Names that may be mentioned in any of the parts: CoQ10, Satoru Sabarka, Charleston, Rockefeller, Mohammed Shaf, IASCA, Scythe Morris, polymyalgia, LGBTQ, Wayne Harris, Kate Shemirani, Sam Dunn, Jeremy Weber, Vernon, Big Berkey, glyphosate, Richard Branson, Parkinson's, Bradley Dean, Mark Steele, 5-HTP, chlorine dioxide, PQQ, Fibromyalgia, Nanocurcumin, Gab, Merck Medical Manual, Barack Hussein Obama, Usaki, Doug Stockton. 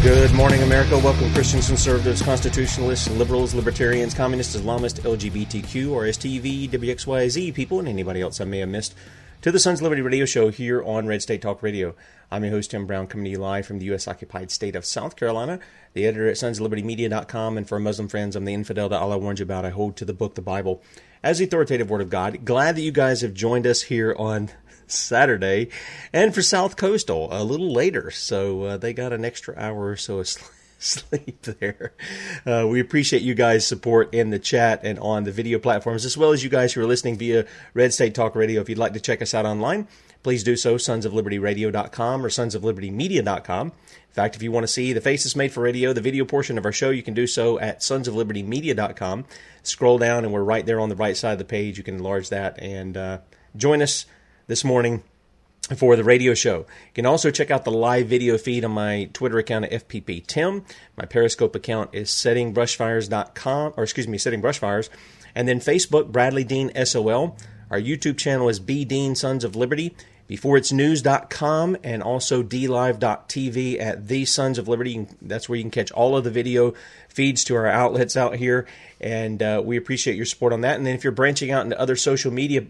Good morning, America. Welcome, Christians, conservatives, constitutionalists, liberals, libertarians, communists, Islamists, LGBTQ, RSTV, WXYZ people, and anybody else I may have missed, to the Sons of Liberty radio show here on Red State Talk Radio. I'm your host, Tim Brown, coming to you live from the U.S.-occupied state of South Carolina, the editor at sonsoflibertymedia.com, and for Muslim friends, I'm the infidel that Allah warned you about. I hold to the book, the Bible, as the authoritative word of God. Glad that you guys have joined us here on Saturday, and for South Coastal a little later, so they got an extra hour or so of sleep there. We appreciate you guys' support in the chat and on the video platforms, as well as you guys who are listening via Red State Talk Radio. If you'd like to check us out online, please do so, sonsoflibertyradio.com or sonsoflibertymedia.com. In fact, if you want to see the faces made for radio, the video portion of our show, you can do so at sonsoflibertymedia.com. Scroll down and we're right there on the right side of the page. You can enlarge that and join us this morning for the radio show. You can also check out the live video feed on my Twitter account at FPP Tim. My Periscope account is SettingBrushFires.com, or excuse me, SettingBrushFires. And then Facebook, Bradley Dean SOL. Our YouTube channel is BDean Sons of Liberty, BeforeItsNews.com, and also DLive.TV at The Sons of Liberty. That's where you can catch all of the video feeds to our outlets out here. And we appreciate your support on that. And then if you're branching out into other social media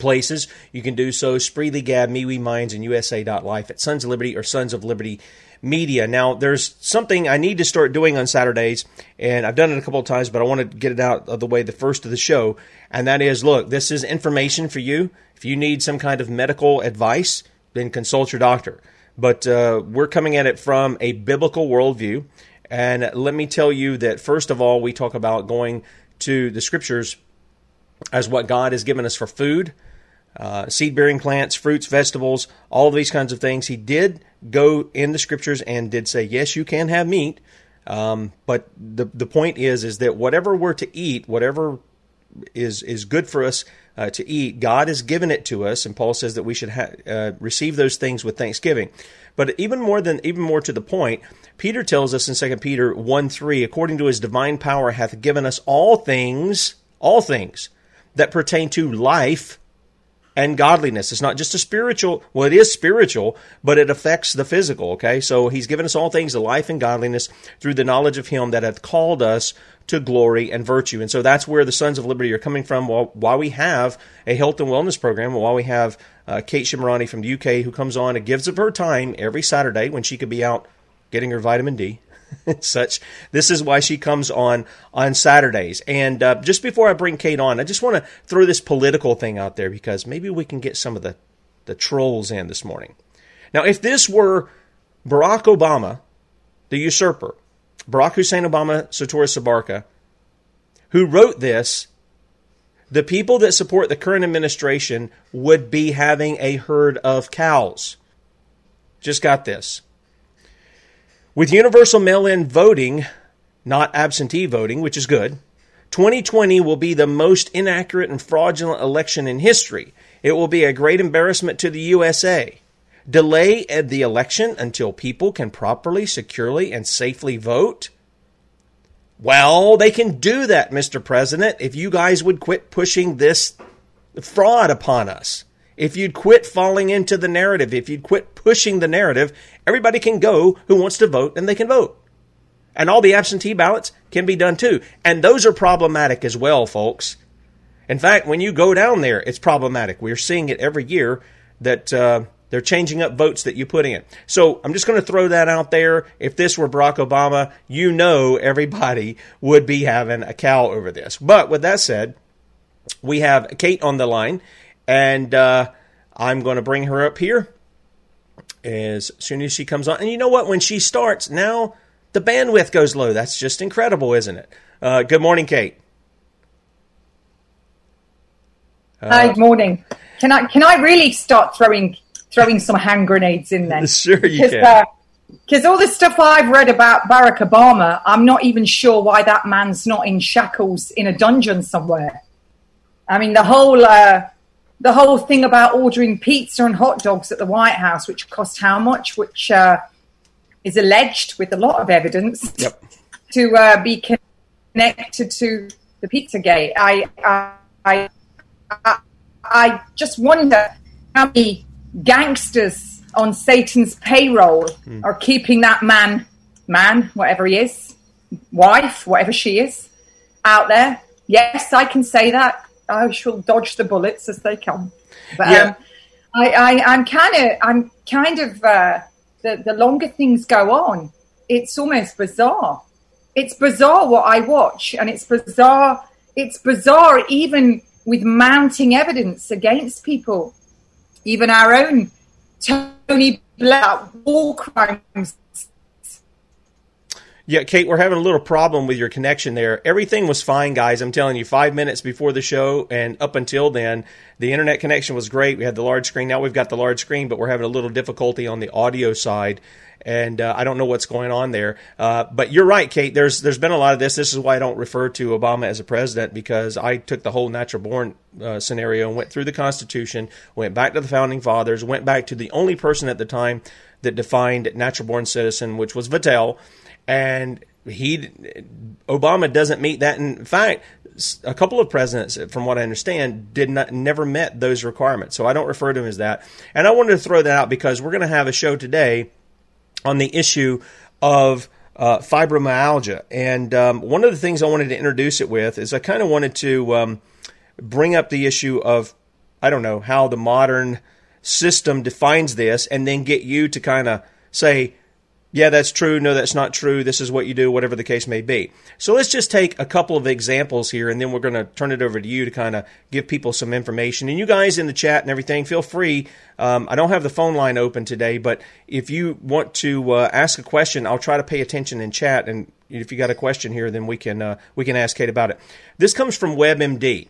places, you can do so, Spreely, Gab, Me We Minds, and USA.life at Sons of Liberty or Sons of Liberty Media. Now, there's something I need to start doing on Saturdays, and I've done it a couple of times, but I want to get it out of the way the first of the show, and that is, look, this is information for you. If you need some kind of medical advice, then consult your doctor. But we're coming at it from a biblical worldview, and let me tell you that, first of all, we talk about going to the Scriptures as what God has given us for food, seed-bearing plants, fruits, vegetables, all of these kinds of things. He did go in the Scriptures and did say, yes, you can have meat, but the point is that whatever we're to eat, whatever is good for us to eat, God has given it to us, and Paul says that we should receive those things with thanksgiving. But even more to the point, Peter tells us in 2 Peter 1:3, according to his divine power hath given us all things, that pertain to life and godliness. It's not just a spiritual, well, it is spiritual, but it affects the physical, okay? So he's given us all things to life and godliness through the knowledge of him that hath called us to glory and virtue. And so that's where the Sons of Liberty are coming from. While we have a health and wellness program, while we have Kate Shemirani from the UK, who comes on and gives up her time every Saturday when she could be out getting her vitamin D, such. This is why she comes on Saturdays. And just before I bring Kate on, I just want to throw this political thing out there because maybe we can get some of the trolls in this morning. Now, if this were Barack Obama, the usurper, Barack Hussein Obama, Satoru Sabarka, who wrote this, the people that support the current administration would be having a herd of cows. Just got this. With universal mail-in voting, not absentee voting, which is good, 2020 will be the most inaccurate and fraudulent election in history. It will be a great embarrassment to the USA. Delay the election until people can properly, securely, and safely vote? Well, they can do that, Mr. President, if you guys would quit pushing this fraud upon us. If you'd quit falling into the narrative, if you'd quit pushing the narrative, everybody can go who wants to vote, and they can vote. And all the absentee ballots can be done too. And those are problematic as well, folks. In fact, when you go down there, it's problematic. We're seeing it every year that They're changing up votes that you put in. So I'm just going to throw that out there. If this were Barack Obama, you know everybody would be having a cow over this. But with that said, we have Kate on the line, and I'm going to bring her up here as soon as she comes on. And you know what? When she starts, now the bandwidth goes low. That's just incredible, isn't it? Good morning, Kate. Hi, good morning. Can I really start throwing some hand grenades in there? Sure you can. Because all the stuff I've read about Barack Obama, I'm not even sure why that man's not in shackles in a dungeon somewhere. I mean, the whole thing about ordering pizza and hot dogs at the White House, which cost how much, which is alleged with a lot of evidence to be connected to the Pizzagate. I just wonder how many gangsters on Satan's payroll are keeping that man, whatever he is, wife, whatever she is, out there. Yes, I can say that. I shall dodge the bullets as they come. But I'm kind of the longer things go on, it's almost bizarre. It's bizarre what I watch, and it's bizarre even with mounting evidence against people, even our own Tony Blair, war crimes. Yeah, Kate, we're having a little problem with your connection there. Everything was fine, guys. I'm telling you, 5 minutes before the show and up until then, the internet connection was great. We had the large screen. Now we've got the large screen, but we're having a little difficulty on the audio side. And I don't know what's going on there. But you're right, Kate. There's been a lot of this. This is why I don't refer to Obama as a president, because I took the whole natural-born scenario and went through the Constitution, went back to the Founding Fathers, went back to the only person at the time that defined natural-born citizen, which was Vitel. And Obama doesn't meet that. In fact, a couple of presidents, from what I understand, never met those requirements. So I don't refer to him as that. And I wanted to throw that out because we're going to have a show today on the issue of fibromyalgia. And one of the things I wanted to introduce it with is I kind of wanted to bring up the issue of, I don't know, how the modern system defines this, and then get you to kind of say, yeah, that's true, no, that's not true, this is what you do, whatever the case may be. So let's just take a couple of examples here, and then we're going to turn it over to you to kind of give people some information. And you guys in the chat and everything, feel free. I don't have the phone line open today, but if you want to ask a question, I'll try to pay attention in chat. And if you got a question here, then we can ask Kate about it. This comes from WebMD,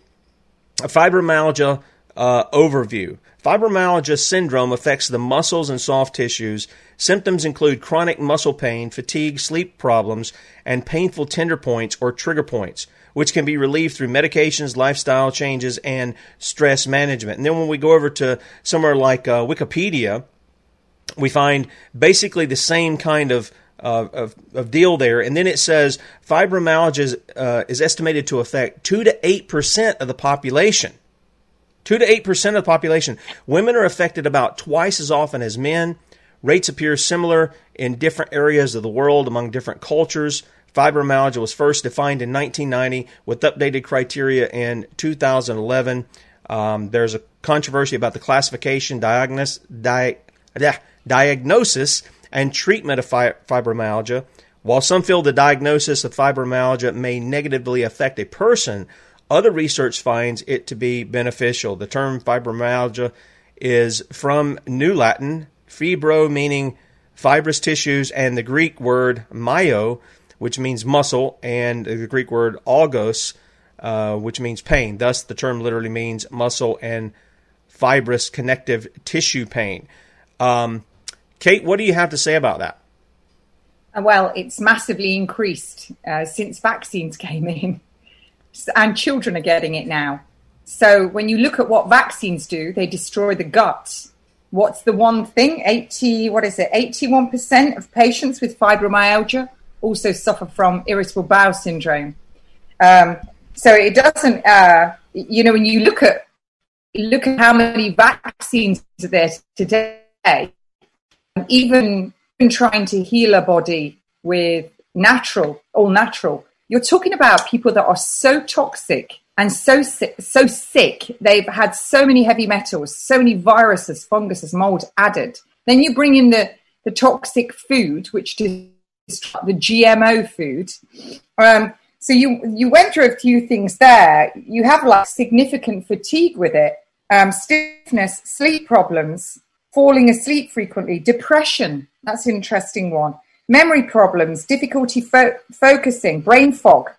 a fibromyalgia overview. Fibromyalgia syndrome affects the muscles and soft tissues. Symptoms include chronic muscle pain, fatigue, sleep problems, and painful tender points or trigger points, which can be relieved through medications, lifestyle changes, and stress management. And then when we go over to somewhere like Wikipedia, we find basically the same kind of deal there. And then it says fibromyalgia is estimated to affect 2 to 8% of the population. 2 to 8% of the population. Women are affected about twice as often as men. Rates appear similar in different areas of the world among different cultures. Fibromyalgia was first defined in 1990 with updated criteria in 2011. There's a controversy about the classification, diagnosis, and treatment of fibromyalgia. While some feel the diagnosis of fibromyalgia may negatively affect a person, other research finds it to be beneficial. The term fibromyalgia is from New Latin, fibro meaning fibrous tissues, and the Greek word myo, which means muscle, and the Greek word algos, which means pain. Thus, the term literally means muscle and fibrous connective tissue pain. Kate, what do you have to say about that? Well, it's massively increased since vaccines came in. And children are getting it now. So when you look at what vaccines do, they destroy the gut. What's the one thing? 81% of patients with fibromyalgia also suffer from irritable bowel syndrome. So it doesn't, when you look at how many vaccines are there today, even trying to heal a body with all natural, you're talking about people that are so toxic and so sick, they've had so many heavy metals, so many viruses, funguses, mold added. Then you bring in the toxic food, which is the GMO food. So you went through a few things there. You have like significant fatigue with it, stiffness, sleep problems, falling asleep frequently, depression. That's an interesting one. Memory problems, difficulty focusing, brain fog.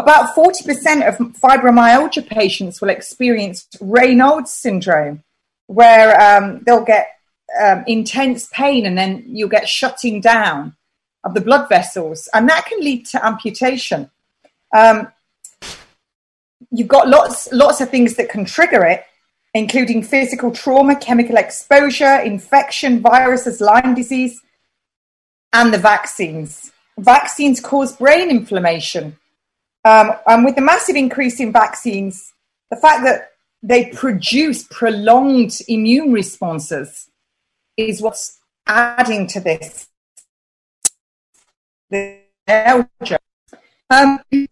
About 40% of fibromyalgia patients will experience Raynaud's syndrome, where they'll get intense pain and then you'll get shutting down of the blood vessels, and that can lead to amputation. You've got lots of things that can trigger it, including physical trauma, chemical exposure, infection, viruses, Lyme disease, and the vaccines. Vaccines cause brain inflammation. And with the massive increase in vaccines, the fact that they produce prolonged immune responses is what's adding to this. The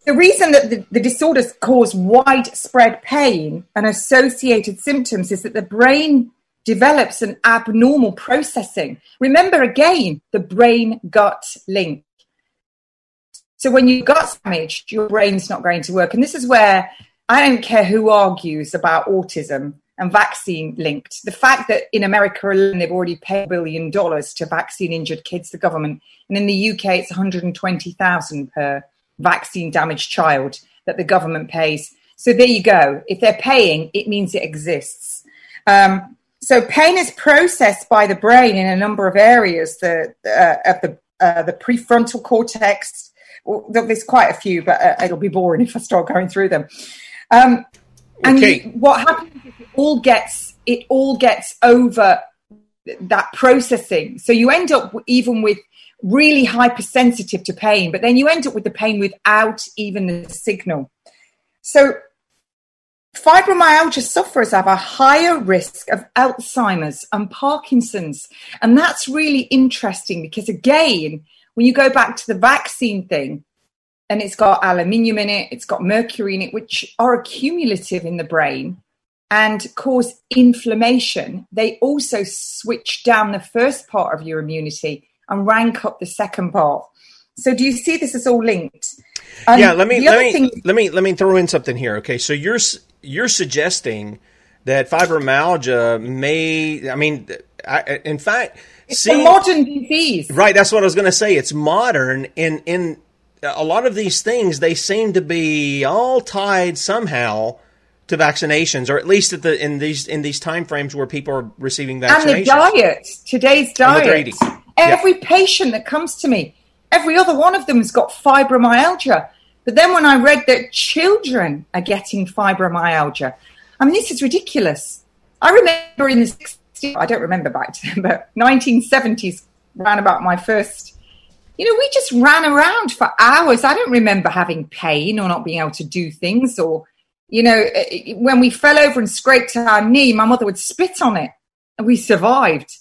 reason that the disorders cause widespread pain and associated symptoms is that the brain develops an abnormal processing. Remember again, the brain-gut link. So when your gut's damaged, your brain's not going to work. And this is where I don't care who argues about autism and vaccine linked. The fact that in America alone, they've already paid $1 billion to vaccine injured kids, the government. And in the UK, it's $120,000 per vaccine damaged child that the government pays. So there you go. If they're paying, it means it exists. So pain is processed by the brain in a number of areas of the prefrontal cortex. There's quite a few, but it'll be boring if I start going through them. What happens is it all gets over that processing. So you end up even with really hypersensitive to pain, but then you end up with the pain without even the signal. So fibromyalgia sufferers have a higher risk of Alzheimer's and Parkinson's. And that's really interesting because, again, when you go back to the vaccine thing, and it's got aluminium in it, it's got mercury in it, which are accumulative in the brain and cause inflammation. They also switch down the first part of your immunity and rank up the second part. So do you see this is all linked? Let me throw in something here. Okay, so you're suggesting that fibromyalgia may, in fact, it's a modern disease. Right, that's what I was going to say. It's modern. In a lot of these things, they seem to be all tied somehow to vaccinations, or at least in these time frames where people are receiving vaccinations. And the diet, today's diet. Every patient that comes to me, every other one of them has got fibromyalgia. But then when I read that children are getting fibromyalgia, this is ridiculous. I remember in the 60s, I don't remember back to them, but 1970s, round about my first, we just ran around for hours. I don't remember having pain or not being able to do things, or, when we fell over and scraped our knee, my mother would spit on it and we survived.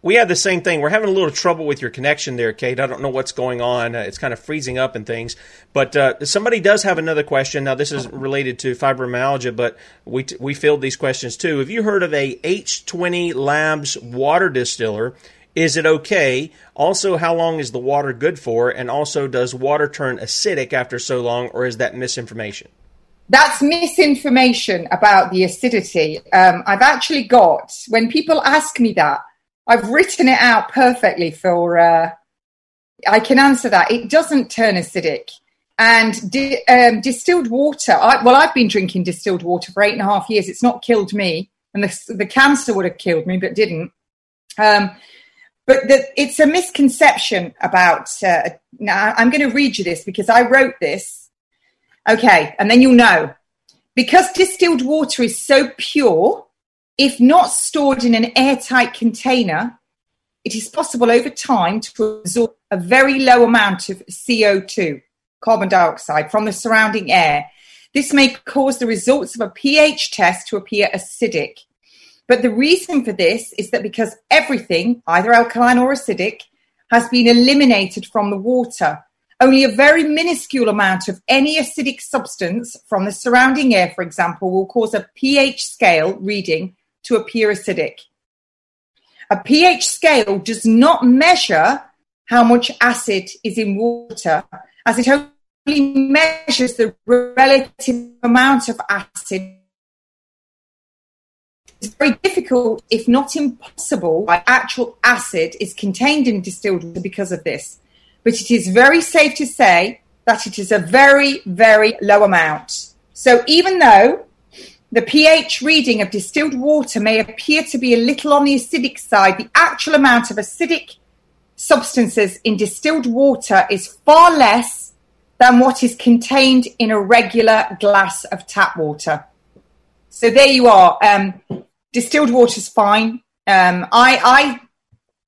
We had the same thing. We're having a little trouble with your connection there, Kate. I don't know what's going on. It's kind of freezing up and things. But somebody does have another question. Now, this is related to fibromyalgia, but we filled these questions too. Have you heard of a H2O Labs water distiller? Is it okay? Also, how long is the water good for? And also, does water turn acidic after so long, or is that misinformation? That's misinformation about the acidity. I've actually got, when people ask me that, I've written it out perfectly for, I can answer that. It doesn't turn acidic. And distilled water, I've been drinking distilled water for 8.5 years. It's not killed me. And the cancer would have killed me, but didn't. But it's a misconception about, now I'm going to read you this because I wrote this. Okay, and then you'll know. Because distilled water is so pure, if not stored in an airtight container, it is possible over time to absorb a very low amount of CO2, carbon dioxide, from the surrounding air. This may cause the results of a pH test to appear acidic. But the reason for this is that because everything, either alkaline or acidic, has been eliminated from the water, Only a very minuscule amount of any acidic substance from the surrounding air, for example, will cause a pH scale reading to appear acidic. A pH scale does not measure how much acid is in water, as it only measures the relative amount of acid. It's very difficult, if not impossible, why actual acid is contained in distilled water because of this. But it is very safe to say that it is a very, very low amount. So even though the pH reading of distilled water may appear to be a little on the acidic side, the actual amount of acidic substances in distilled water is far less than what is contained in a regular glass of tap water. So there you are. Distilled water's fine. I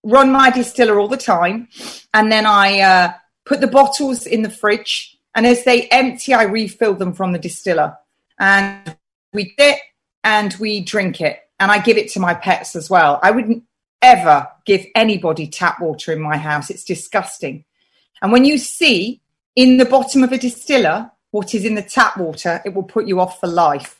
run my distiller all the time, and then I put the bottles in the fridge, and as they empty, I refill them from the distiller, and we dip and we drink it, and I give it to my pets as well. I wouldn't ever give anybody tap water in my house. It's disgusting. And when you see in the bottom of a distiller what is in the tap water, it will put you off for life.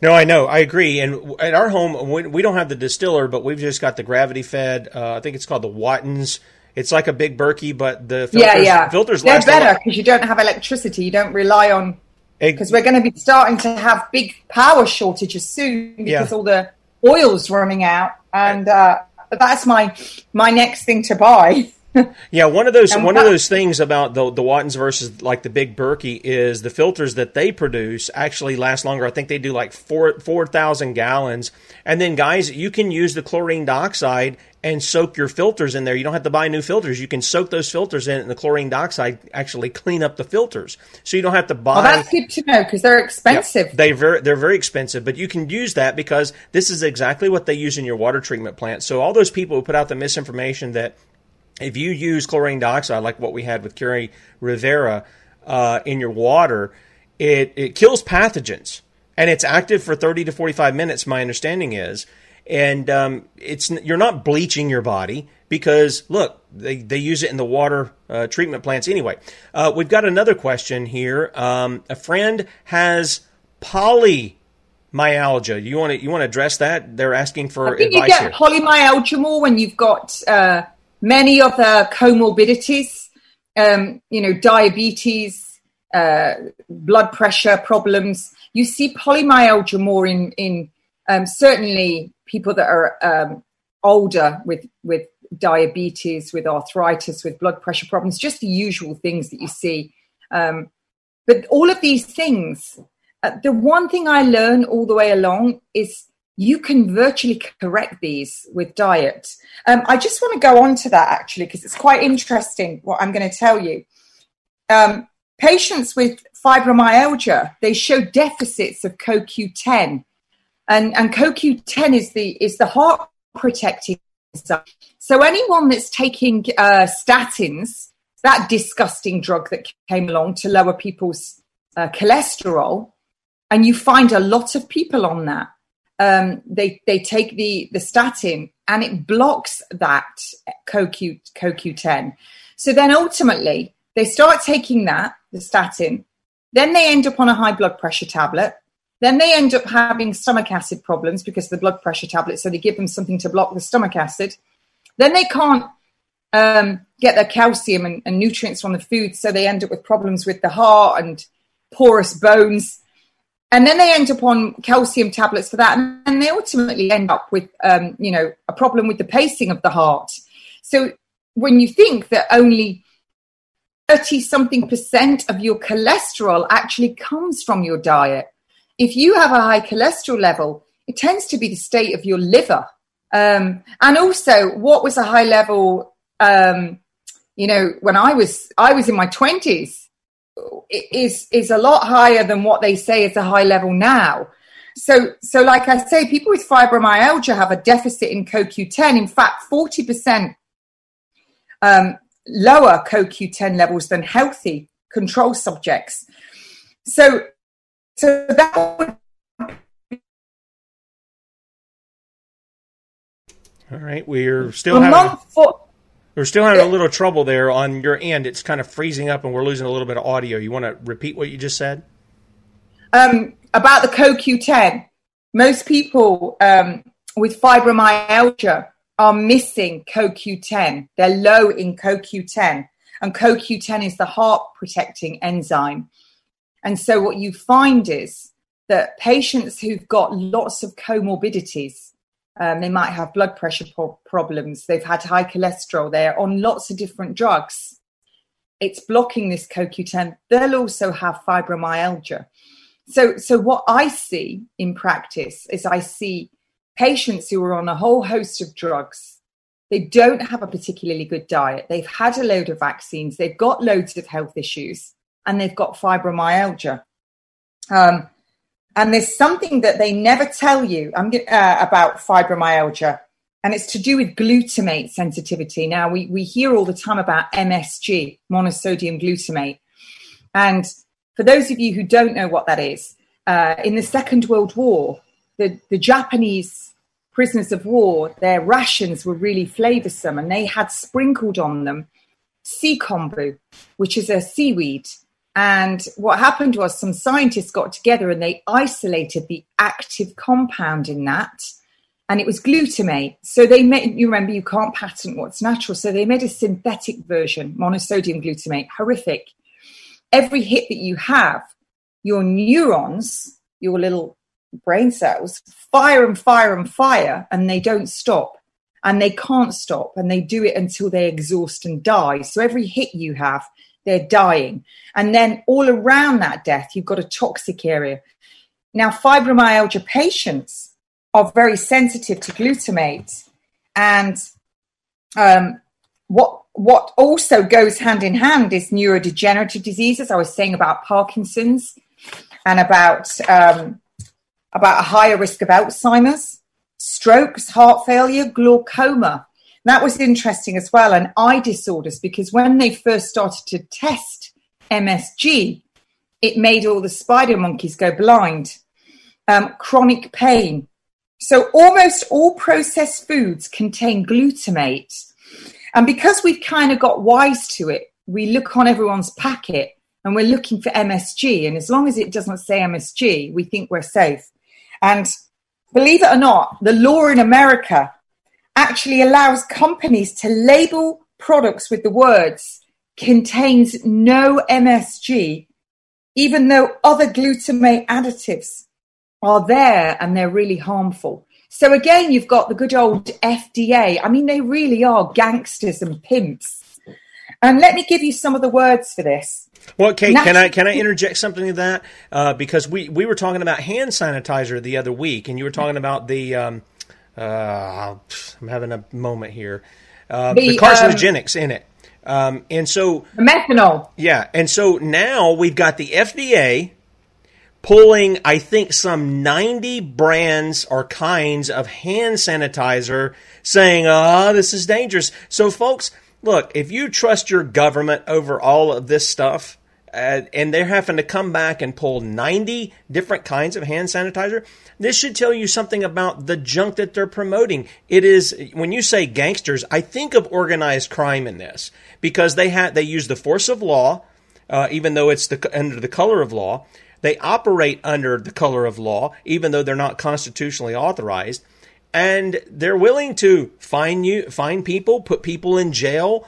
No, I know. I agree. And at our home, we don't have the distiller, but we've just got the gravity-fed, I think it's called the Wattons. It's like a Big Berkey, but the filters, filters last a lot. They're better because you don't have electricity. You don't rely on – because we're going to be starting to have big power shortages soon because all the oil's running out. And that's my next thing to buy. Yeah, one of those things about the Wattons versus like the Big Berkey is the filters that they produce actually last longer. I think they do like 4,000 gallons. And then, guys, you can use the chlorine dioxide and soak your filters in there. You don't have to buy new filters. You can soak those filters in, and the chlorine dioxide actually clean up the filters. So you don't have to buy. Well, that's good to know because they're expensive. Yeah, they're very expensive, but you can use that because this is exactly what they use in your water treatment plant. So all those people who put out the misinformation that if you use chlorine dioxide, like what we had with Carrie Rivera in your water, it kills pathogens, and it's active for 30 to 45 minutes, my understanding is. And you're not bleaching your body because, look, they use it in the water treatment plants anyway. We've got another question here. A friend has polymyalgia. You want to address that? They're asking for advice here. I think you get polymyalgia more when you've got... many other comorbidities, diabetes, blood pressure problems. You see polymyalgia more in certainly people that are older with diabetes, with arthritis, with blood pressure problems, just the usual things that you see. But all of these things, the one thing I learn all the way along is you can virtually correct these with diet. I just want to go on to that, actually, because it's quite interesting what I'm going to tell you. Patients with fibromyalgia, they show deficits of CoQ10. And CoQ10 is the heart-protecting stuff. So anyone that's taking statins, that disgusting drug that came along to lower people's cholesterol, and you find a lot of people on that. They take the statin and it blocks that CoQ10. So then ultimately they start taking the statin. Then they end up on a high blood pressure tablet. Then they end up having stomach acid problems because of the blood pressure tablet. So they give them something to block the stomach acid. Then they can't get their calcium and nutrients from the food. So they end up with problems with the heart and porous bones. And then they end up on calcium tablets for that. And they ultimately end up with, a problem with the pacing of the heart. So when you think that only 30-something percent of your cholesterol actually comes from your diet, if you have a high cholesterol level, it tends to be the state of your liver. And also, what was a high level, when I was in my 20s, is a lot higher than what they say is a high level now. So like I say, people with fibromyalgia have a deficit in CoQ10. In fact, 40% lower CoQ10 levels than healthy control subjects. So that would... All right, we're still having... We're still having a little trouble there on your end. It's kind of freezing up and we're losing a little bit of audio. You want to repeat what you just said? About the CoQ10. Most people with fibromyalgia are missing CoQ10. They're low in CoQ10. And CoQ10 is the heart-protecting enzyme. And so what you find is that patients who've got lots of comorbidities, they might have blood pressure problems, they've had high cholesterol, they're on lots of different drugs. It's blocking this CoQ10. They'll also have fibromyalgia. So what I see in practice is I see patients who are on a whole host of drugs. They don't have a particularly good diet. They've had a load of vaccines. They've got loads of health issues and they've got fibromyalgia. And there's something that they never tell you about fibromyalgia, and it's to do with glutamate sensitivity. Now, we hear all the time about MSG, monosodium glutamate. And for those of you who don't know what that is, in the Second World War, the Japanese prisoners of war, their rations were really flavoursome, and they had sprinkled on them sea kombu, which is a seaweed. And what happened was some scientists got together and they isolated the active compound in that, and it was glutamate. So they made, you remember, you can't patent what's natural. So they made a synthetic version, monosodium glutamate, horrific. Every hit that you have, your neurons, your little brain cells, fire and fire and fire, and they don't stop. And they can't stop, and they do it until they exhaust and die. So every hit you have, they're dying. And then all around that death, you've got a toxic area. Now, fibromyalgia patients are very sensitive to glutamate. And what also goes hand in hand is neurodegenerative diseases. I was saying about Parkinson's and about a higher risk of Alzheimer's, strokes, heart failure, glaucoma. That was interesting as well, and eye disorders, because when they first started to test MSG, it made all the spider monkeys go blind. Chronic pain. So almost all processed foods contain glutamate. And because we've kind of got wise to it, we look on everyone's packet and we're looking for MSG. And as long as it doesn't say MSG, we think we're safe. And believe it or not, the law in America actually allows companies to label products with the words contains no MSG, even though other glutamate additives are there and they're really harmful. So again, you've got the good old FDA. I mean, they really are gangsters and pimps. And let me give you some of the words for this. Well, Kate, can I interject something to that? Because we were talking about hand sanitizer the other week, and you were talking about the... I'm having a moment here. The carcinogenics in it. And so the methanol. Yeah. And so now we've got the FDA pulling, I think, some 90 brands or kinds of hand sanitizer saying, this is dangerous. So, folks, look, if you trust your government over all of this stuff, and they're having to come back and pull 90 different kinds of hand sanitizer, this should tell you something about the junk that they're promoting. It is, when you say gangsters, I think of organized crime in this, because they use the force of law, even though it's under the color of law. They operate under the color of law, even though they're not constitutionally authorized. And they're willing to fine people, put people in jail.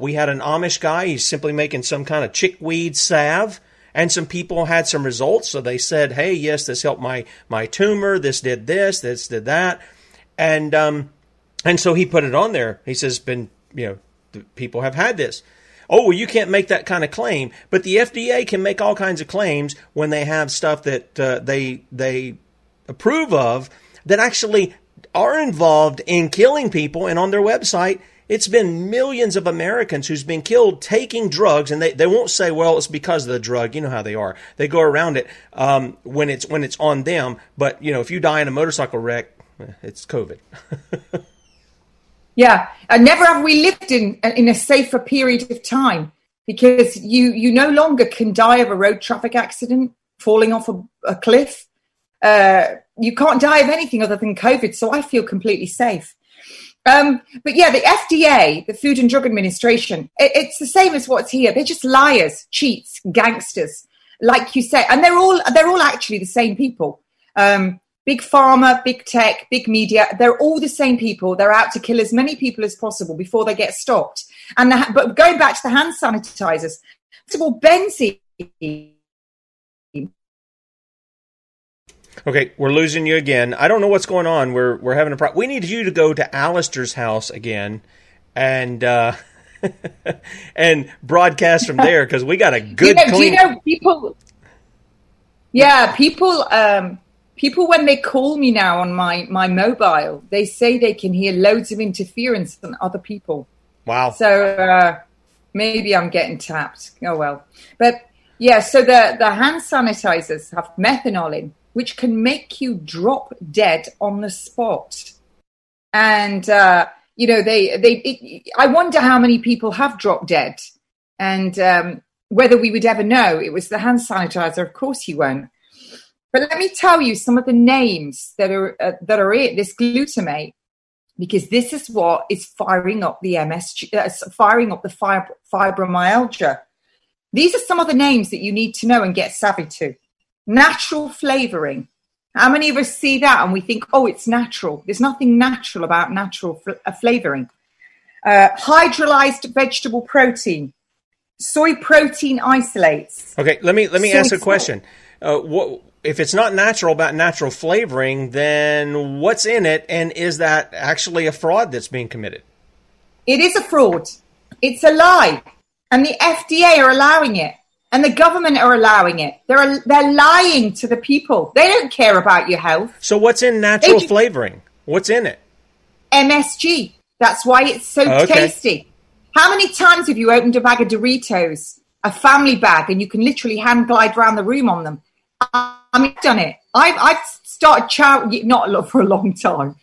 We had an Amish guy, he's simply making some kind of chickweed salve, and some people had some results. So they said, hey, yes, this helped my tumor, this did this did that. And so he put it on there. He says, people have had this. Oh, well, you can't make that kind of claim. But the FDA can make all kinds of claims when they have stuff that they approve of that actually are involved in killing people. And on their website, it's been millions of Americans who's been killed taking drugs, and they won't say, well, it's because of the drug. You know how they are. They go around it when it's on them. But, if you die in a motorcycle wreck, it's COVID. Yeah. And never have we lived in a safer period of time, because you no longer can die of a road traffic accident, falling off a cliff. You can't die of anything other than COVID, so I feel completely safe. But yeah, the FDA, the Food and Drug Administration, it's the same as what's here. They're just liars, cheats, gangsters, like you say. And they're all actually the same people. Big pharma, big tech, big media, they're all the same people. They're out to kill as many people as possible before they get stopped. And but going back to the hand sanitizers, first of all, benzene. Okay, we're losing you again. I don't know what's going on. We're having a problem. We need you to go to Alistair's house again and and broadcast from there, because we got a good clean. Do you know people? Yeah, people. People, when they call me now on my mobile, they say they can hear loads of interference from other people. Wow. So maybe I'm getting tapped. Oh well. But yeah, so the hand sanitizers have methanol in, which can make you drop dead on the spot. And, you know, I wonder how many people have dropped dead, and whether we would ever know it was the hand sanitizer. Of course you won't. But let me tell you some of the names that are in this glutamate, because this is what is firing up the fibromyalgia. These are some of the names that you need to know and get savvy to. Natural flavoring. How many of us see that and we think, oh, it's natural? There's nothing natural about natural flavoring. Hydrolyzed vegetable protein, soy protein isolates. Okay, let me ask a question. If it's not natural about natural flavoring, then what's in it, and is that actually a fraud that's being committed? It is a fraud. It's a lie. And the FDA are allowing it. And the government are allowing it. They're lying to the people. They don't care about your health. So what's in natural flavoring? What's in it? MSG. That's why it's so tasty. How many times have you opened a bag of Doritos, a family bag, and you can literally hand glide around the room on them? I mean, I've done it. I've started not for a long time,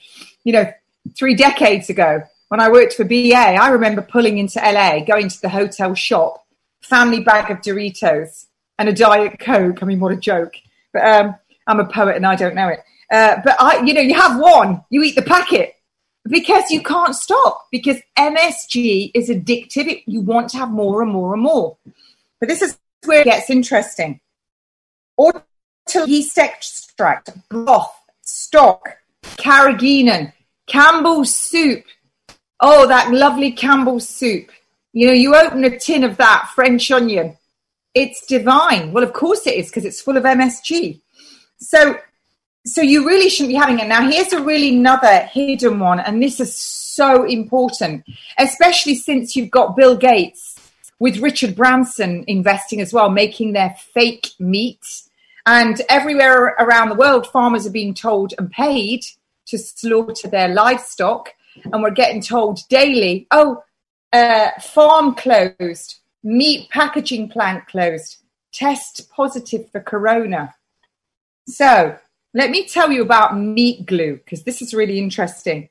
3 decades ago when I worked for BA. I remember pulling into LA, going to the hotel shop, family bag of Doritos and a Diet Coke. I mean, what a joke. But I'm a poet and I don't know it. But you have one, you eat the packet because you can't stop, because MSG is addictive. You want to have more and more and more. But this is where it gets interesting. Or yeast extract, broth, stock, carrageenan, Campbell's soup. Oh, that lovely Campbell's soup. You open a tin of that French onion. It's divine. Well, of course it is, because it's full of MSG. So you really shouldn't be having it. Now, here's a really another hidden one, and this is so important, especially since you've got Bill Gates with Richard Branson investing as well, making their fake meat. And everywhere around the world, farmers are being told and paid to slaughter their livestock. And we're getting told daily, farm closed, meat packaging plant closed, test positive for corona. So let me tell you about meat glue, because this is really interesting.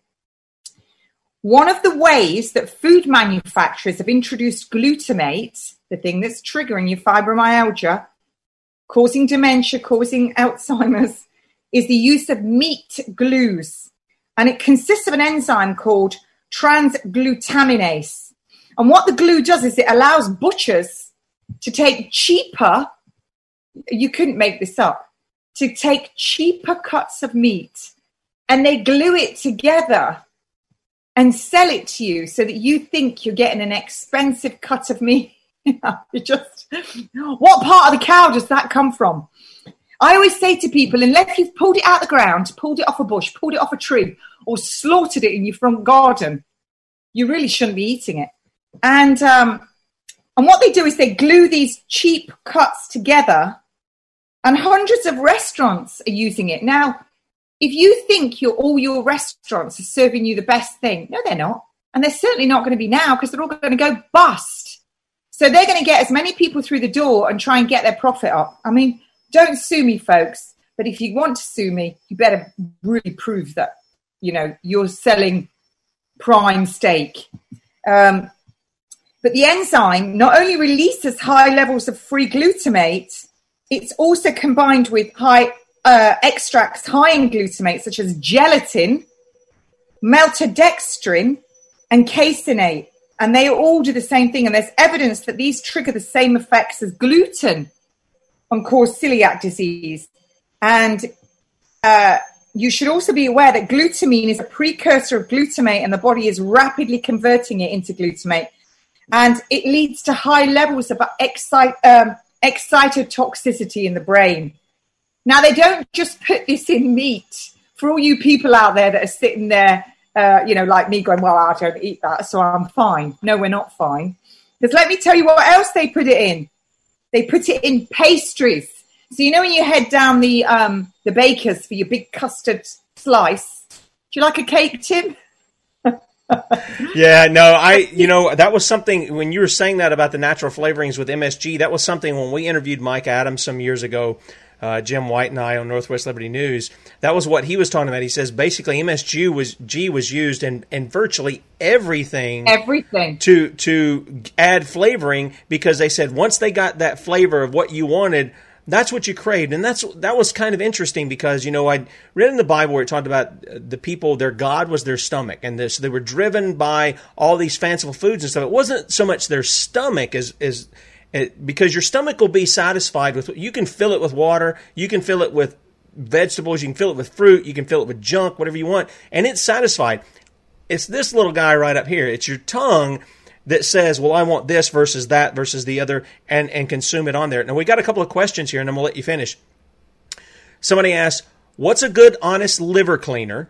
One of the ways that food manufacturers have introduced glutamate, the thing that's triggering your fibromyalgia, causing dementia, causing Alzheimer's, is the use of meat glues. And it consists of an enzyme called transglutaminase. And what the glue does is it allows butchers to take cheaper, you couldn't make this up, to take cheaper cuts of meat, and they glue it together and sell it to you so that you think you're getting an expensive cut of meat. What part of the cow does that come from? I always say to people, unless you've pulled it out of the ground, pulled it off a bush, pulled it off a tree, or slaughtered it in your front garden, you really shouldn't be eating it. And what they do is they glue these cheap cuts together, and hundreds of restaurants are using it. Now, if you think all your restaurants are serving you the best thing, no, they're not. And they're certainly not going to be now, because they're all going to go bust. So they're going to get as many people through the door and try and get their profit up. I mean, don't sue me, folks. But if you want to sue me, you better really prove that, you're selling prime steak. But the enzyme not only releases high levels of free glutamate, it's also combined with high extracts high in glutamate, such as gelatin, maltodextrin, and caseinate. And they all do the same thing. And there's evidence that these trigger the same effects as gluten and cause celiac disease. And you should also be aware that glutamine is a precursor of glutamate, and the body is rapidly converting it into glutamate. And it leads to high levels of excitotoxicity in the brain. Now, they don't just put this in meat. For all you people out there that are sitting there, like me going, well, I don't eat that, so I'm fine. No, we're not fine. Because let me tell you what else they put it in. They put it in pastries. So you know when you head down the bakers for your big custard slice? Do you like a cake, Tim? Yeah, no, that was something when you were saying that about the natural flavorings with MSG, that was something when we interviewed Mike Adams some years ago, Jim White and I on Northwest Liberty News. That was what he was talking about. He says basically MSG was used in virtually everything to add flavoring, because they said once they got that flavor of what you wanted, that's what you craved. And that was kind of interesting because, I read in the Bible where it talked about the people, their God was their stomach. And so they were driven by all these fanciful foods and stuff. It wasn't so much their stomach as because your stomach will be satisfied with, you can fill it with water, you can fill it with vegetables, you can fill it with fruit, you can fill it with junk, whatever you want. And it's satisfied. It's this little guy right up here. It's your tongue that says, well, I want this versus that versus the other, and consume it on there. Now, we got a couple of questions here, and I'm going to let you finish. Somebody asked, what's a good, honest liver cleaner?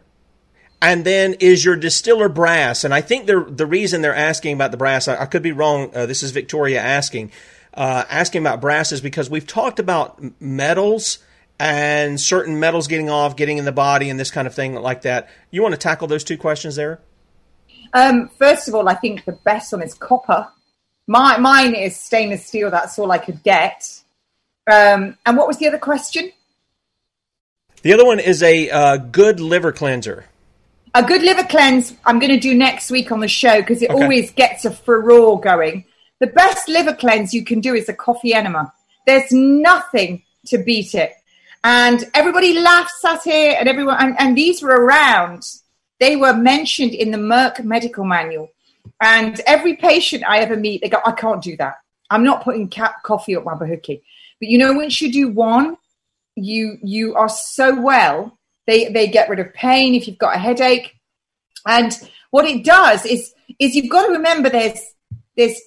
And then, is your distiller brass? And I think the reason they're asking about the brass, I could be wrong. This is Victoria asking about brass is because we've talked about metals and certain metals getting off, getting in the body, and this kind of thing like that. You want to tackle those two questions there? First of all, I think the best one is copper. Mine is stainless steel. That's all I could get. And what was the other question? The other one is a good liver cleanser. A good liver cleanse I'm going to do next week on the show because it always gets a furore going. The best liver cleanse you can do is a coffee enema. There's nothing to beat it. And everybody laughs at it, and everyone, and these were around. They were mentioned in the Merck medical manual. And every patient I ever meet, they go, I can't do that. I'm not putting coffee up my bahookie. But once you do one, you are so well, they get rid of pain if you've got a headache. And what it does is you've got to remember there's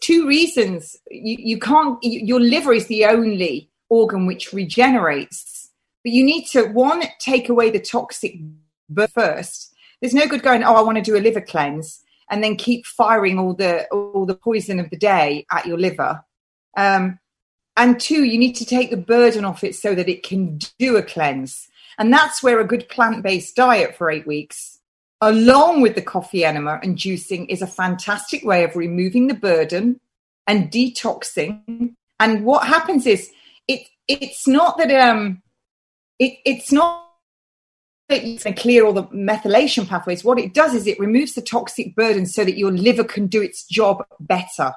two reasons. Your liver is the only organ which regenerates. But you need to, one, take away the toxic first. There's no good going, oh, I want to do a liver cleanse, and then keep firing all the poison of the day at your liver. And two, you need to take the burden off it so that it can do a cleanse. And that's where a good plant-based diet for 8 weeks, along with the coffee enema and juicing, is a fantastic way of removing the burden and detoxing. And what happens is it's not that you can clear all the methylation pathways. What it does is it removes the toxic burden so that your liver can do its job better.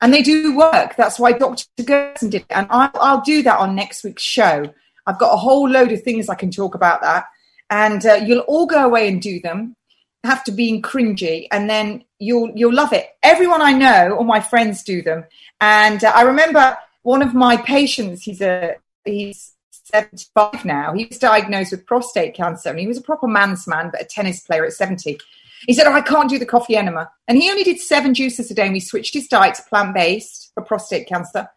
And they do work. That's why Dr. Gerson did it. And I'll do that on next week's show. I've got a whole load of things I can talk about that. And you'll all go away and do them, after being cringy, and then you'll love it. Everyone I know, all my friends do them. And I remember one of my patients, he's 75 now. He was diagnosed with prostate cancer, and he was a proper man's man, but a tennis player at 70. He said, oh, I can't do the coffee enema. And he only did 7 juices a day, and we switched his diet to plant-based for prostate cancer.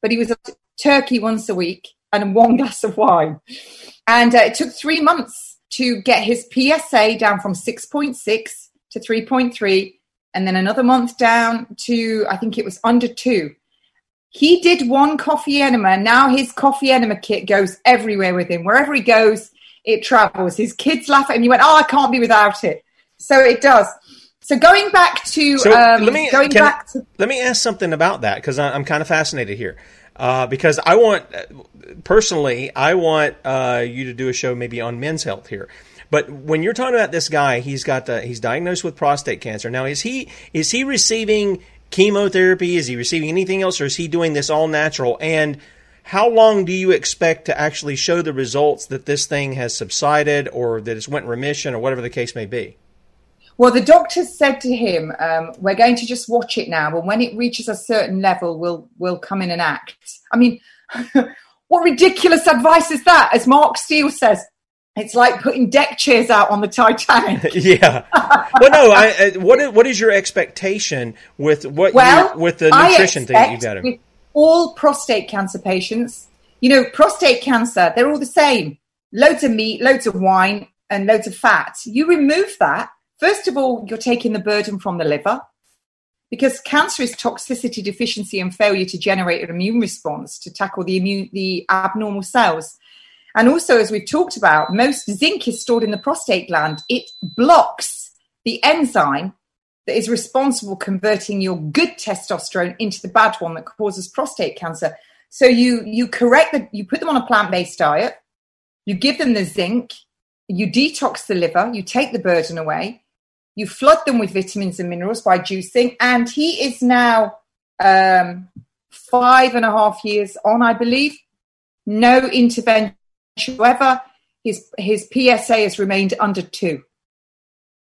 But he was a turkey once a week and 1 glass of wine. And it took 3 months to get his PSA down from 6.6 to 3.3, and then another month down to, I think it was under 2. He did 1 coffee enema. Now his coffee enema kit goes everywhere with him. Wherever he goes, it travels. His kids laugh at him. He went, oh, I can't be without it. So it does. So going back to... So let me ask something about that, because I'm kind of fascinated here. Because I want... Personally, I want you to do a show maybe on men's health here. But when you're talking about this guy, he's diagnosed with prostate cancer. Now, is he receiving... chemotherapy? Is he receiving anything else, or is he doing this all natural? And How long do you expect to actually show the results that this thing has subsided or that it's went in remission or whatever the case may be? Well, the doctor said to him, we're going to just watch it now. And when it reaches a certain level, we'll come in and act. I mean, what ridiculous advice is that? As Mark Steele says, it's like putting deck chairs out on the Titanic. Yeah. Well, no, what is your expectation with what with the nutrition thing that you got him? With all prostate cancer patients, you know, prostate cancer, they're all the same. Loads of meat, loads of wine, and loads of fat. You remove that. First of all, you're taking the burden from the liver, because cancer is toxicity, deficiency, and failure to generate an immune response to tackle the abnormal cells. And also, as we've talked about, most zinc is stored in the prostate gland. It blocks the enzyme that is responsible for converting your good testosterone into the bad one that causes prostate cancer. So you put them on a plant-based diet, you give them the zinc, you detox the liver, you take the burden away. You flood them with vitamins and minerals by juicing. And he is now 5.5 years on, I believe. No intervention whatsoever. His PSA has remained under 2.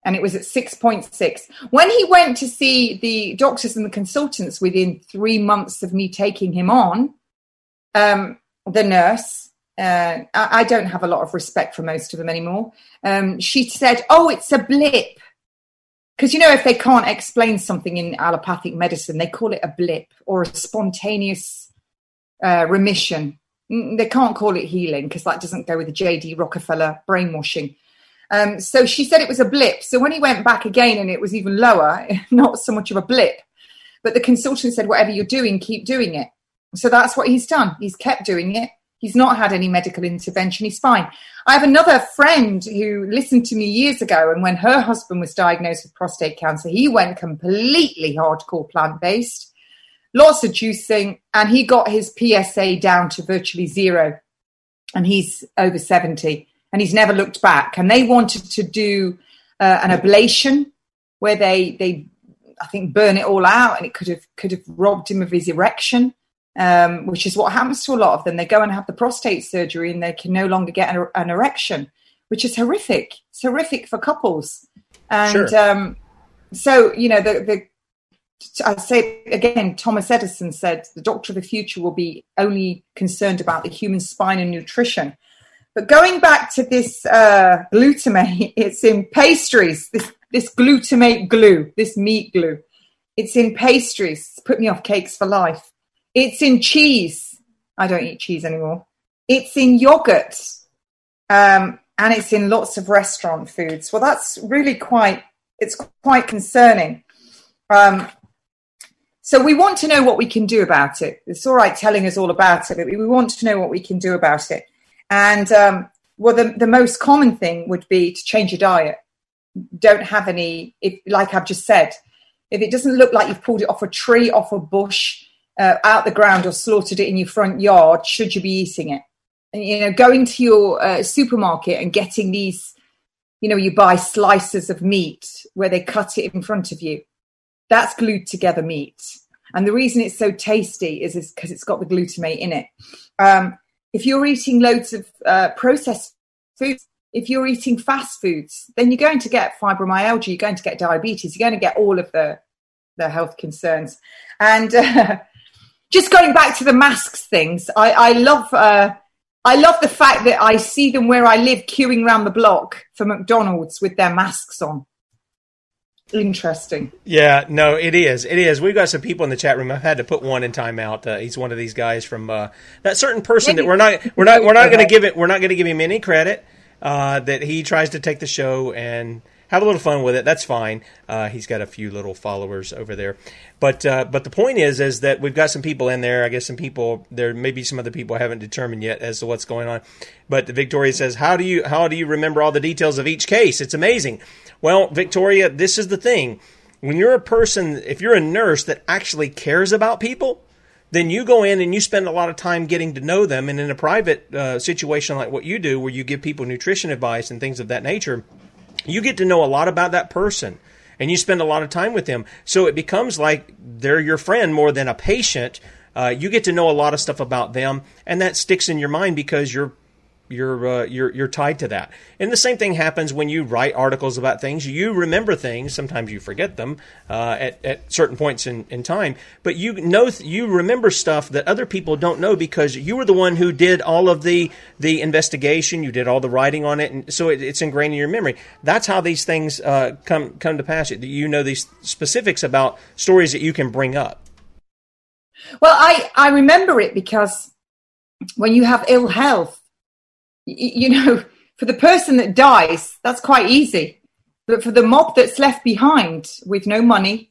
And it was at 6.6. When he went to see the doctors and the consultants within 3 months of me taking him on, the nurse, I don't have a lot of respect for most of them anymore. She said, oh, it's a blip. Because, you know, if they can't explain something in allopathic medicine, they call it a blip or a spontaneous remission. They can't call it healing because that doesn't go with the J.D. Rockefeller brainwashing. So she said it was a blip. So when he went back again and it was even lower, not so much of a blip. But the consultant said, whatever you're doing, keep doing it. So that's what he's done. He's kept doing it. He's not had any medical intervention. He's fine. I have another friend who listened to me years ago, and when her husband was diagnosed with prostate cancer, he went completely hardcore plant-based, lots of juicing, and he got his PSA down to virtually 0. And he's over 70, and he's never looked back. And they wanted to do an ablation where they burn it all out, and it could have robbed him of his erection. Which is what happens to a lot of them. They go and have the prostate surgery and they can no longer get an erection, which is horrific. It's horrific for couples. And sure. So, you know, I say again, Thomas Edison said, the doctor of the future will be only concerned about the human spine and nutrition. But going back to this glutamate, it's in pastries, this glutamate glue, this meat glue. It's in pastries. It's put me off cakes for life. It's in cheese. I don't eat cheese anymore. It's in yogurt. And it's in lots of restaurant foods. Well, that's really quite concerning. So we want to know what we can do about it. It's all right telling us all about it, but we want to know what we can do about it. And, the most common thing would be to change your diet. Don't have any, if, like I've just said, if it doesn't look like you've pulled it off a tree, off a bush, out the ground, or slaughtered it in your front yard, should you be eating it? And, you know, going to your supermarket and getting these, you know, you buy slices of meat where they cut it in front of you. That's glued together meat. And the reason it's so tasty is because it's got the glutamate in it. If you're eating loads of processed foods, if you're eating fast foods, then you're going to get fibromyalgia, you're going to get diabetes, you're going to get all of the health concerns. And... just going back to the masks things, I love the fact that I see them where I live queuing round the block for McDonald's with their masks on. Interesting. Yeah, no, it is. It is. We've got some people in the chat room. I've had to put one in timeout. He's one of these guys from that certain person that we're not going to give him any credit that he tries to take the show and have a little fun with it. That's fine. He's got a few little followers over there. But the point is that we've got some people in there. I guess some people, there may be some other people I haven't determined yet as to what's going on. But Victoria says, how do you remember all the details of each case? It's amazing. Well, Victoria, this is the thing. When you're a person, if you're a nurse that actually cares about people, then you go in and you spend a lot of time getting to know them. And in a private situation like what you do, where you give people nutrition advice and things of that nature, you get to know a lot about that person, and you spend a lot of time with them. So it becomes like they're your friend more than a patient You get to know a lot of stuff about them, and that sticks in your mind because you're tied to that. And the same thing happens when you write articles about things. You remember things. Sometimes you forget them at certain points in time. But you remember stuff that other people don't know because you were the one who did all of the investigation. You did all the writing on it, and so it's ingrained in your memory. That's how these things come to pass. You know these specifics about stories that you can bring up. Well, I remember it because when you have ill health, you know, for the person that dies, that's quite easy. But for the mob that's left behind with no money,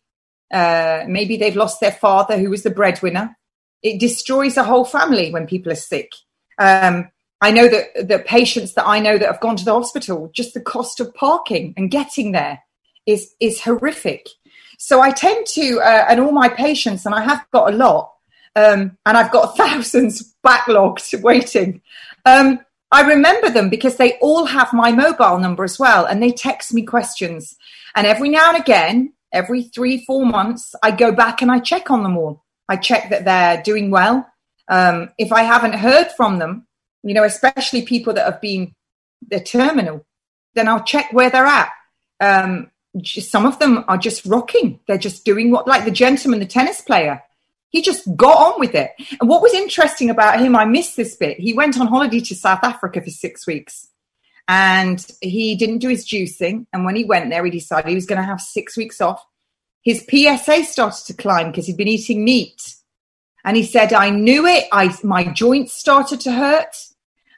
maybe they've lost their father who was the breadwinner, it destroys a whole family when people are sick. I know that the patients that I know that have gone to the hospital, just the cost of parking and getting there is horrific. So I tend to, and all my patients, and I have got a lot, and I've got thousands backlogged waiting, I remember them because they all have my mobile number as well, and they text me questions. And every now and again, every 3-4 months, I go back and I check on them all. I check that they're doing well. If I haven't heard from them, you know, especially people that have been, they're terminal, then I'll check where they're at. Some of them are just rocking. They're just doing what, like the gentleman, the tennis player. He just got on with it. And what was interesting about him, I missed this bit. He went on holiday to South Africa for 6 weeks and he didn't do his juicing. And when he went there, he decided he was going to have 6 weeks off. His PSA started to climb because he'd been eating meat. And he said, I knew it. My joints started to hurt.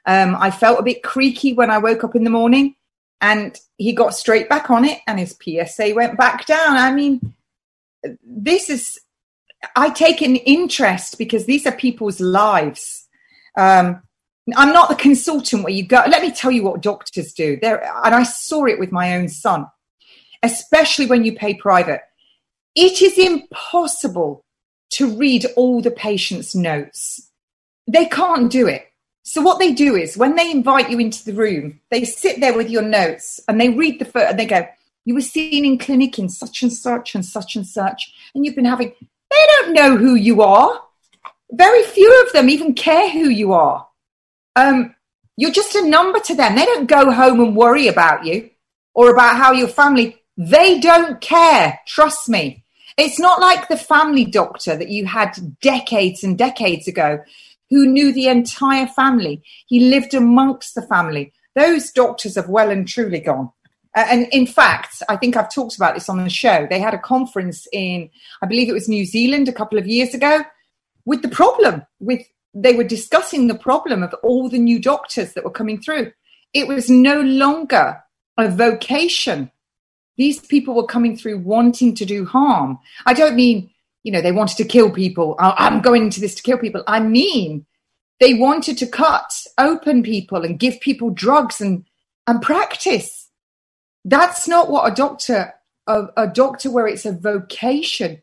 I felt a bit creaky when I woke up in the morning. And he got straight back on it and his PSA went back down. I mean, I take an interest because these are people's lives. I'm not the consultant where you go, let me tell you what doctors do. And I saw it with my own son, especially when you pay private. It is impossible to read all the patient's notes. They can't do it. So what they do is when they invite you into the room, they sit there with your notes and they read the first, and they go, you were seen in clinic in such and such and such and such, and you've been having... They don't know who you are. Very few of them even care who you are. You're just a number to them. They don't go home and worry about you or about how your family. They don't care. Trust me. It's not like the family doctor that you had decades and decades ago who knew the entire family. He lived amongst the family. Those doctors have well and truly gone. And in fact, I think I've talked about this on the show. They had a conference in, I believe it was New Zealand a couple of years ago, with the problem. They were discussing the problem of all the new doctors that were coming through. It was no longer a vocation. These people were coming through wanting to do harm. I don't mean, you know, they wanted to kill people. I'm going into this to kill people. I mean, they wanted to cut open people and give people drugs and practice. That's not what a doctor where it's a vocation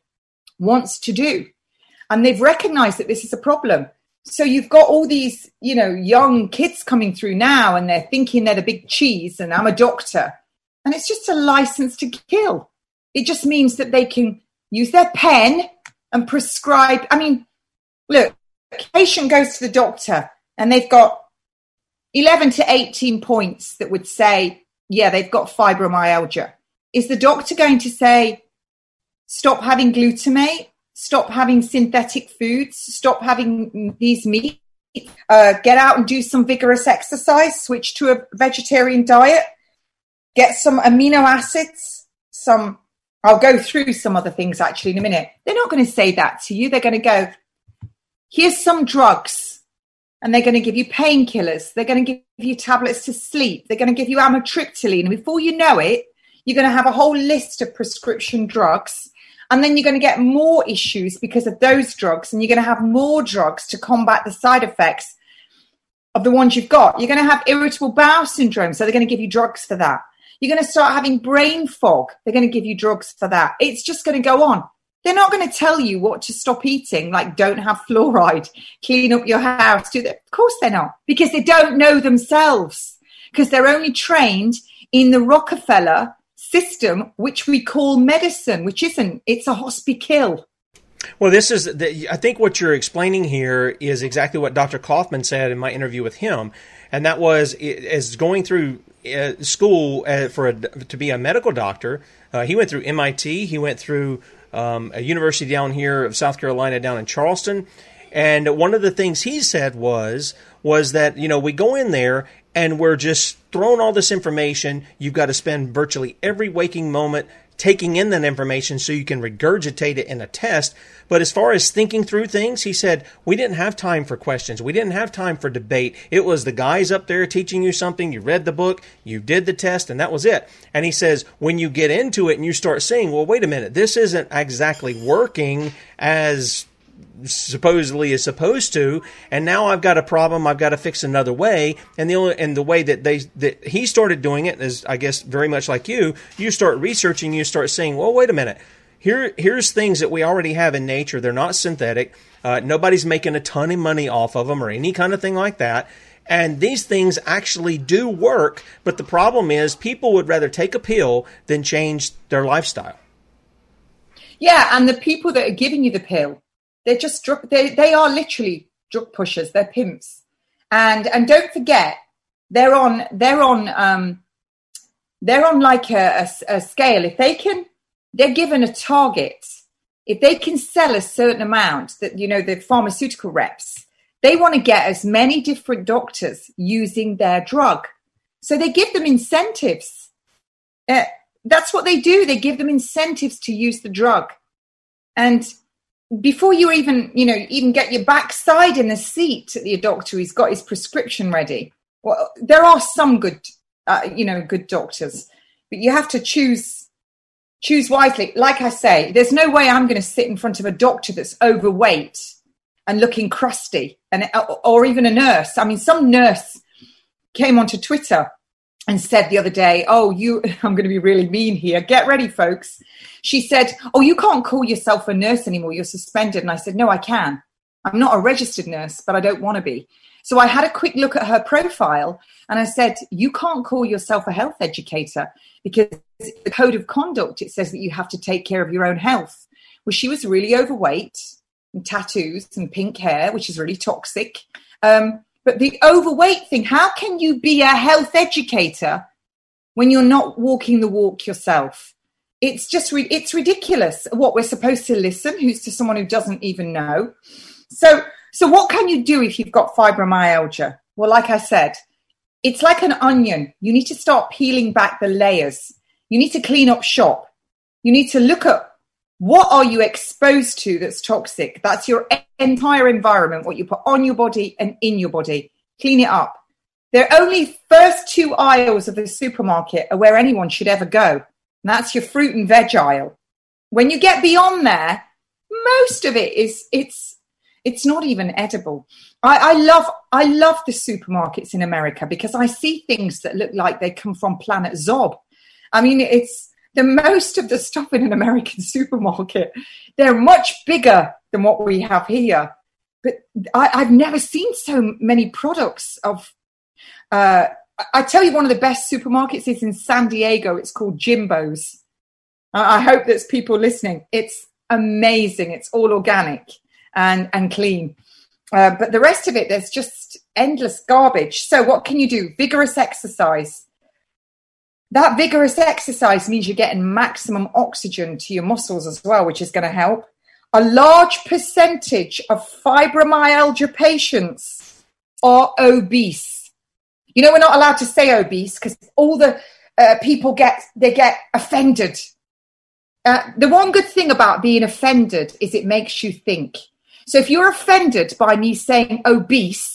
wants to do. And they've recognized that this is a problem. So you've got all these, you know, young kids coming through now and they're thinking they're the big cheese and I'm a doctor. And it's just a license to kill. It just means that they can use their pen and prescribe. I mean, look, a patient goes to the doctor and they've got 11 to 18 points that would say, yeah, they've got fibromyalgia. Is the doctor going to say, stop having glutamate, stop having synthetic foods, stop having these meats, get out and do some vigorous exercise, switch to a vegetarian diet, get some amino acids, some, I'll go through some other things actually in a minute. They're not going to say that to you. They're going to go, here's some drugs. And they're going to give you painkillers. They're going to give you tablets to sleep. They're going to give you amitriptyline. And before you know it, you're going to have a whole list of prescription drugs. And then you're going to get more issues because of those drugs. And you're going to have more drugs to combat the side effects of the ones you've got. You're going to have irritable bowel syndrome. So they're going to give you drugs for that. You're going to start having brain fog. They're going to give you drugs for that. It's just going to go on. They're not going to tell you what to stop eating, like don't have fluoride, clean up your house. Do that. Of course they're not, because they don't know themselves, because they're only trained in the Rockefeller system, which we call medicine, which isn't. It's a hospicille. Well, this is I think what you're explaining here is exactly what Dr. Kaufman said in my interview with him, and that was as going through school to be a medical doctor. He went through MIT. He went through a university down here of South Carolina, down in Charleston. And one of the things he said was that, you know, we go in there and we're just thrown all this information. You've got to spend virtually every waking moment taking in that information so you can regurgitate it in a test. But as far as thinking through things, he said, we didn't have time for questions. We didn't have time for debate. It was the guys up there teaching you something. You read the book, you did the test, and that was it. And he says, when you get into it and you start saying, well, wait a minute, this isn't exactly working as supposedly is supposed to, and now I've got a problem I've got to fix another way. And the way that he started doing it is, I guess, very much like you start researching, you start saying, well, wait a minute, here's things that we already have in nature. They're not synthetic. Nobody's making a ton of money off of them or any kind of thing like that. And these things actually do work, but the problem is people would rather take a pill than change their lifestyle. Yeah, and the people that are giving you the pill, they're just they are literally drug pushers. They're pimps, and don't forget they're on like a scale. If they can, they're given a target. If they can sell a certain amount, that, you know, the pharmaceutical reps, they want to get as many different doctors using their drug. So they give them incentives. That's what they do. They give them incentives to use the drug, and before you even get your backside in the seat at your doctor who's got his prescription ready. Well, there are some good doctors, but you have to choose wisely. Like I say, there's no way I'm going to sit in front of a doctor that's overweight and looking crusty, and or even a nurse. I mean, some nurse came onto Twitter and said the other day, I'm going to be really mean here. Get ready, folks. She said, you can't call yourself a nurse anymore. You're suspended. And I said, no, I can. I'm not a registered nurse, but I don't want to be. So I had a quick look at her profile and I said, you can't call yourself a health educator because the code of conduct, it says that you have to take care of your own health. Well, she was really overweight and tattoos and pink hair, which is really toxic. But the overweight thing, how can you be a health educator when you're not walking the walk yourself? It's just, it's ridiculous what we're supposed to listen to someone who doesn't even know. So what can you do if you've got fibromyalgia? Well, like I said, it's like an onion. You need to start peeling back the layers. You need to clean up shop. You need to look at what are you exposed to that's toxic. That's your entire environment, what you put on your body and in your body. Clean it up. The only first two aisles of the supermarket are where anyone should ever go, and that's your fruit and veg aisle. When you get beyond there, most of it is not even edible. I love the supermarkets in America because I see things that look like they come from Planet Zob. I mean, it's the most of the stuff in an American supermarket. They're much bigger than what we have here. But I've never seen so many products of... I tell you, one of the best supermarkets is in San Diego. It's called Jimbo's. I hope there's people listening. It's amazing. It's all organic and clean. But the rest of it, there's just endless garbage. So what can you do? Vigorous exercise. That vigorous exercise means you're getting maximum oxygen to your muscles as well, which is going to help. A large percentage of fibromyalgia patients are obese. You know, we're not allowed to say obese because all the people get offended. The one good thing about being offended is it makes you think. So if you're offended by me saying obese,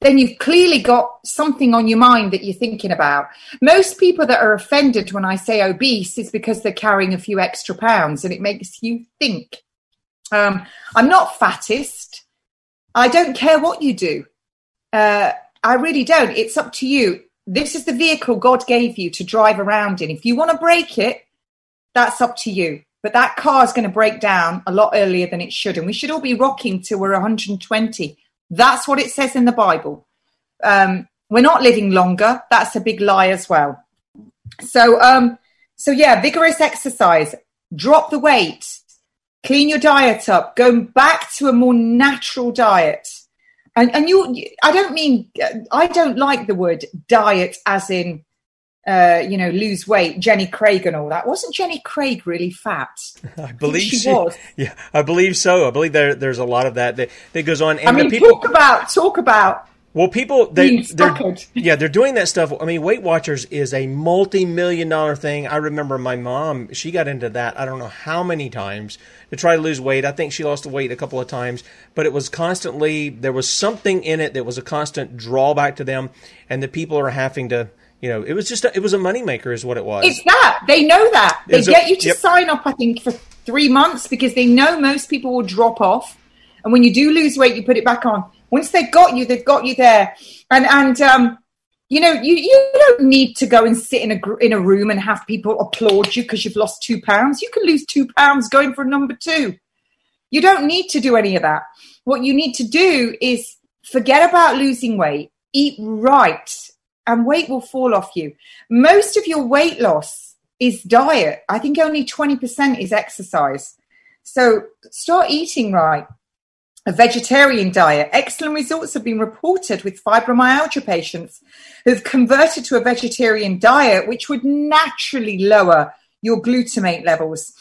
then you've clearly got something on your mind that you're thinking about. Most people that are offended when I say obese is because they're carrying a few extra pounds, and it makes you think. I'm not fattest. I don't care what you do. I really don't. It's up to you. This is the vehicle God gave you to drive around in. If you want to break it, that's up to you. But that car is going to break down a lot earlier than it should. And we should all be rocking till we're 120. That's what it says in the Bible. We're not living longer. That's a big lie as well. So vigorous exercise. Drop the weight. Clean your diet up. Go back to a more natural diet. And you, I don't like the word diet as in, lose weight, Jenny Craig and all that. Wasn't Jenny Craig really fat? I believe she was. Yeah, I believe so. I believe there's a lot of that goes on. And I mean, the people, talk about. Well, people, they're doing that stuff. I mean, Weight Watchers is a multi-million-dollar thing. I remember my mom, she got into that I don't know how many times to try to lose weight. I think she lost the weight a couple of times, but it was constantly, there was something in it that was a constant drawback to them, and the people are having to, it was just, it was a moneymaker is what it was. It's that. They know that. They get you to sign up, I think, for 3 months because they know most people will drop off, and when you do lose weight, you put it back on. Once they've got you there, and you don't need to go and sit in a room and have people applaud you because you've lost 2 pounds. You can lose 2 pounds going for number two. You don't need to do any of that. What you need to do is forget about losing weight, eat right, and weight will fall off you. Most of your weight loss is diet. I think only 20% is exercise. So start eating right. A vegetarian diet. Excellent results have been reported with fibromyalgia patients who've converted to a vegetarian diet, which would naturally lower your glutamate levels.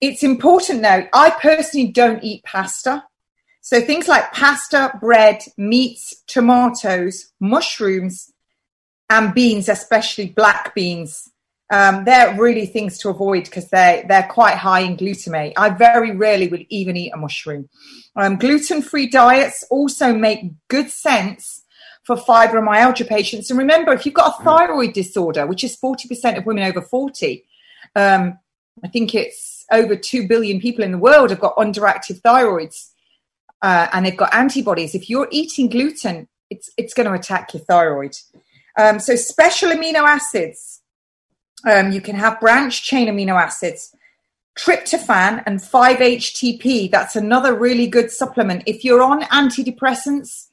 It's important now. I personally don't eat pasta. So things like pasta, bread, meats, tomatoes, mushrooms, and beans, especially black beans. They're really things to avoid because they're quite high in glutamate. I very rarely would even eat a mushroom. Gluten-free diets also make good sense for fibromyalgia patients. And remember, if you've got a thyroid disorder, which is 40% of women over 40, I think it's over 2 billion people in the world have got underactive thyroids and they've got antibodies. If you're eating gluten, it's going to attack your thyroid. So special amino acids. You can have branched-chain amino acids, tryptophan and 5-HTP. That's another really good supplement. If you're on antidepressants,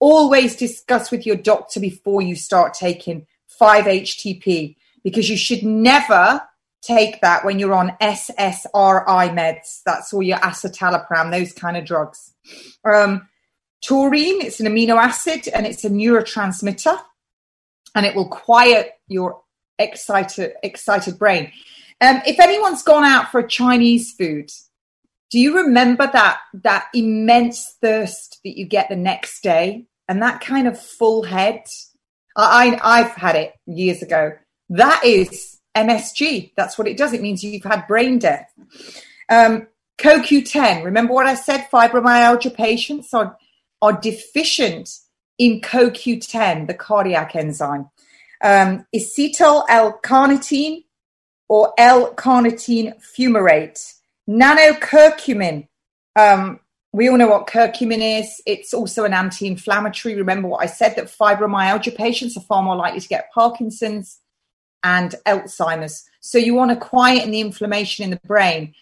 always discuss with your doctor before you start taking 5-HTP because you should never take that when you're on SSRI meds. That's all your escitalopram, those kind of drugs. Taurine, it's an amino acid, and it's a neurotransmitter, and it will quiet your excited brain. If anyone's gone out for Chinese food, do you remember that immense thirst that you get the next day and that kind of full head? I've had it years ago. That is MSG. That's what it does. It means you've had brain death. CoQ10. Remember what I said? Fibromyalgia patients are deficient in CoQ10, the cardiac enzyme. Acetyl L-carnitine or L-carnitine fumarate, nanocurcumin. We all know what curcumin is. It's also an anti-inflammatory. Remember what I said, that fibromyalgia patients are far more likely to get Parkinson's and Alzheimer's. So you want to quieten the inflammation in the brain.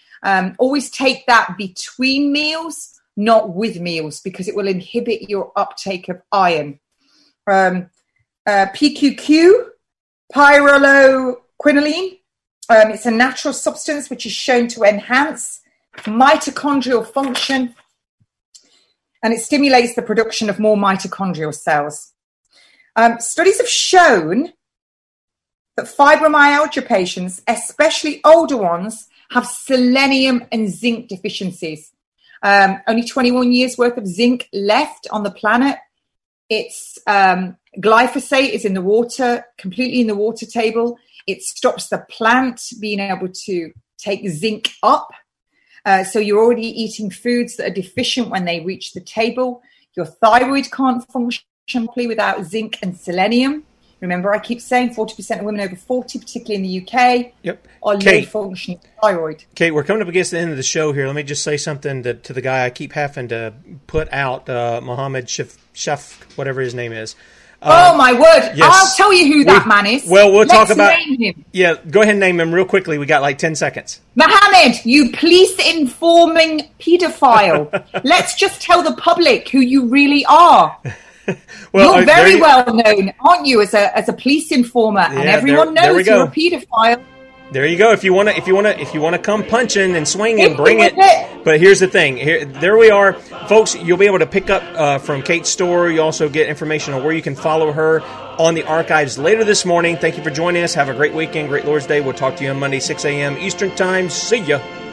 Always take that between meals, not with meals, because it will inhibit your uptake of iron. PQQ, pyrroloquinoline. It's a natural substance which is shown to enhance mitochondrial function, and it stimulates the production of more mitochondrial cells. Studies have shown that fibromyalgia patients, especially older ones, have selenium and zinc deficiencies. Only 21 years worth of zinc left on the planet. It's glyphosate is in the water, completely in the water table. It stops the plant being able to take zinc up. So you're already eating foods that are deficient when they reach the table. Your thyroid can't function properly without zinc and selenium. Remember, I keep saying 40% of women over 40, particularly in the UK, are low-functioning thyroid. Kate, we're coming up against the end of the show here. Let me just say something to the guy I keep having to put out, Mohammed Shaf, whatever his name is. Oh, my word. Yes. I'll tell you who that man is. Well, we'll talk about... Name him. Yeah, go ahead and name him real quickly. We got like 10 seconds. Mohammed, you police-informing pedophile. Let's just tell the public who you really are. Well, you're very well known, aren't you, as a police informer, and everyone knows you're a pedophile. There you go. If you wanna come punching and swinging, bring it. But here's the thing. There we are, folks. You'll be able to pick up from Kate's store. You also get information on where you can follow her on the archives later this morning. Thank you for joining us. Have a great weekend, great Lord's Day. We'll talk to you on Monday, 6 a.m. Eastern Time. See ya.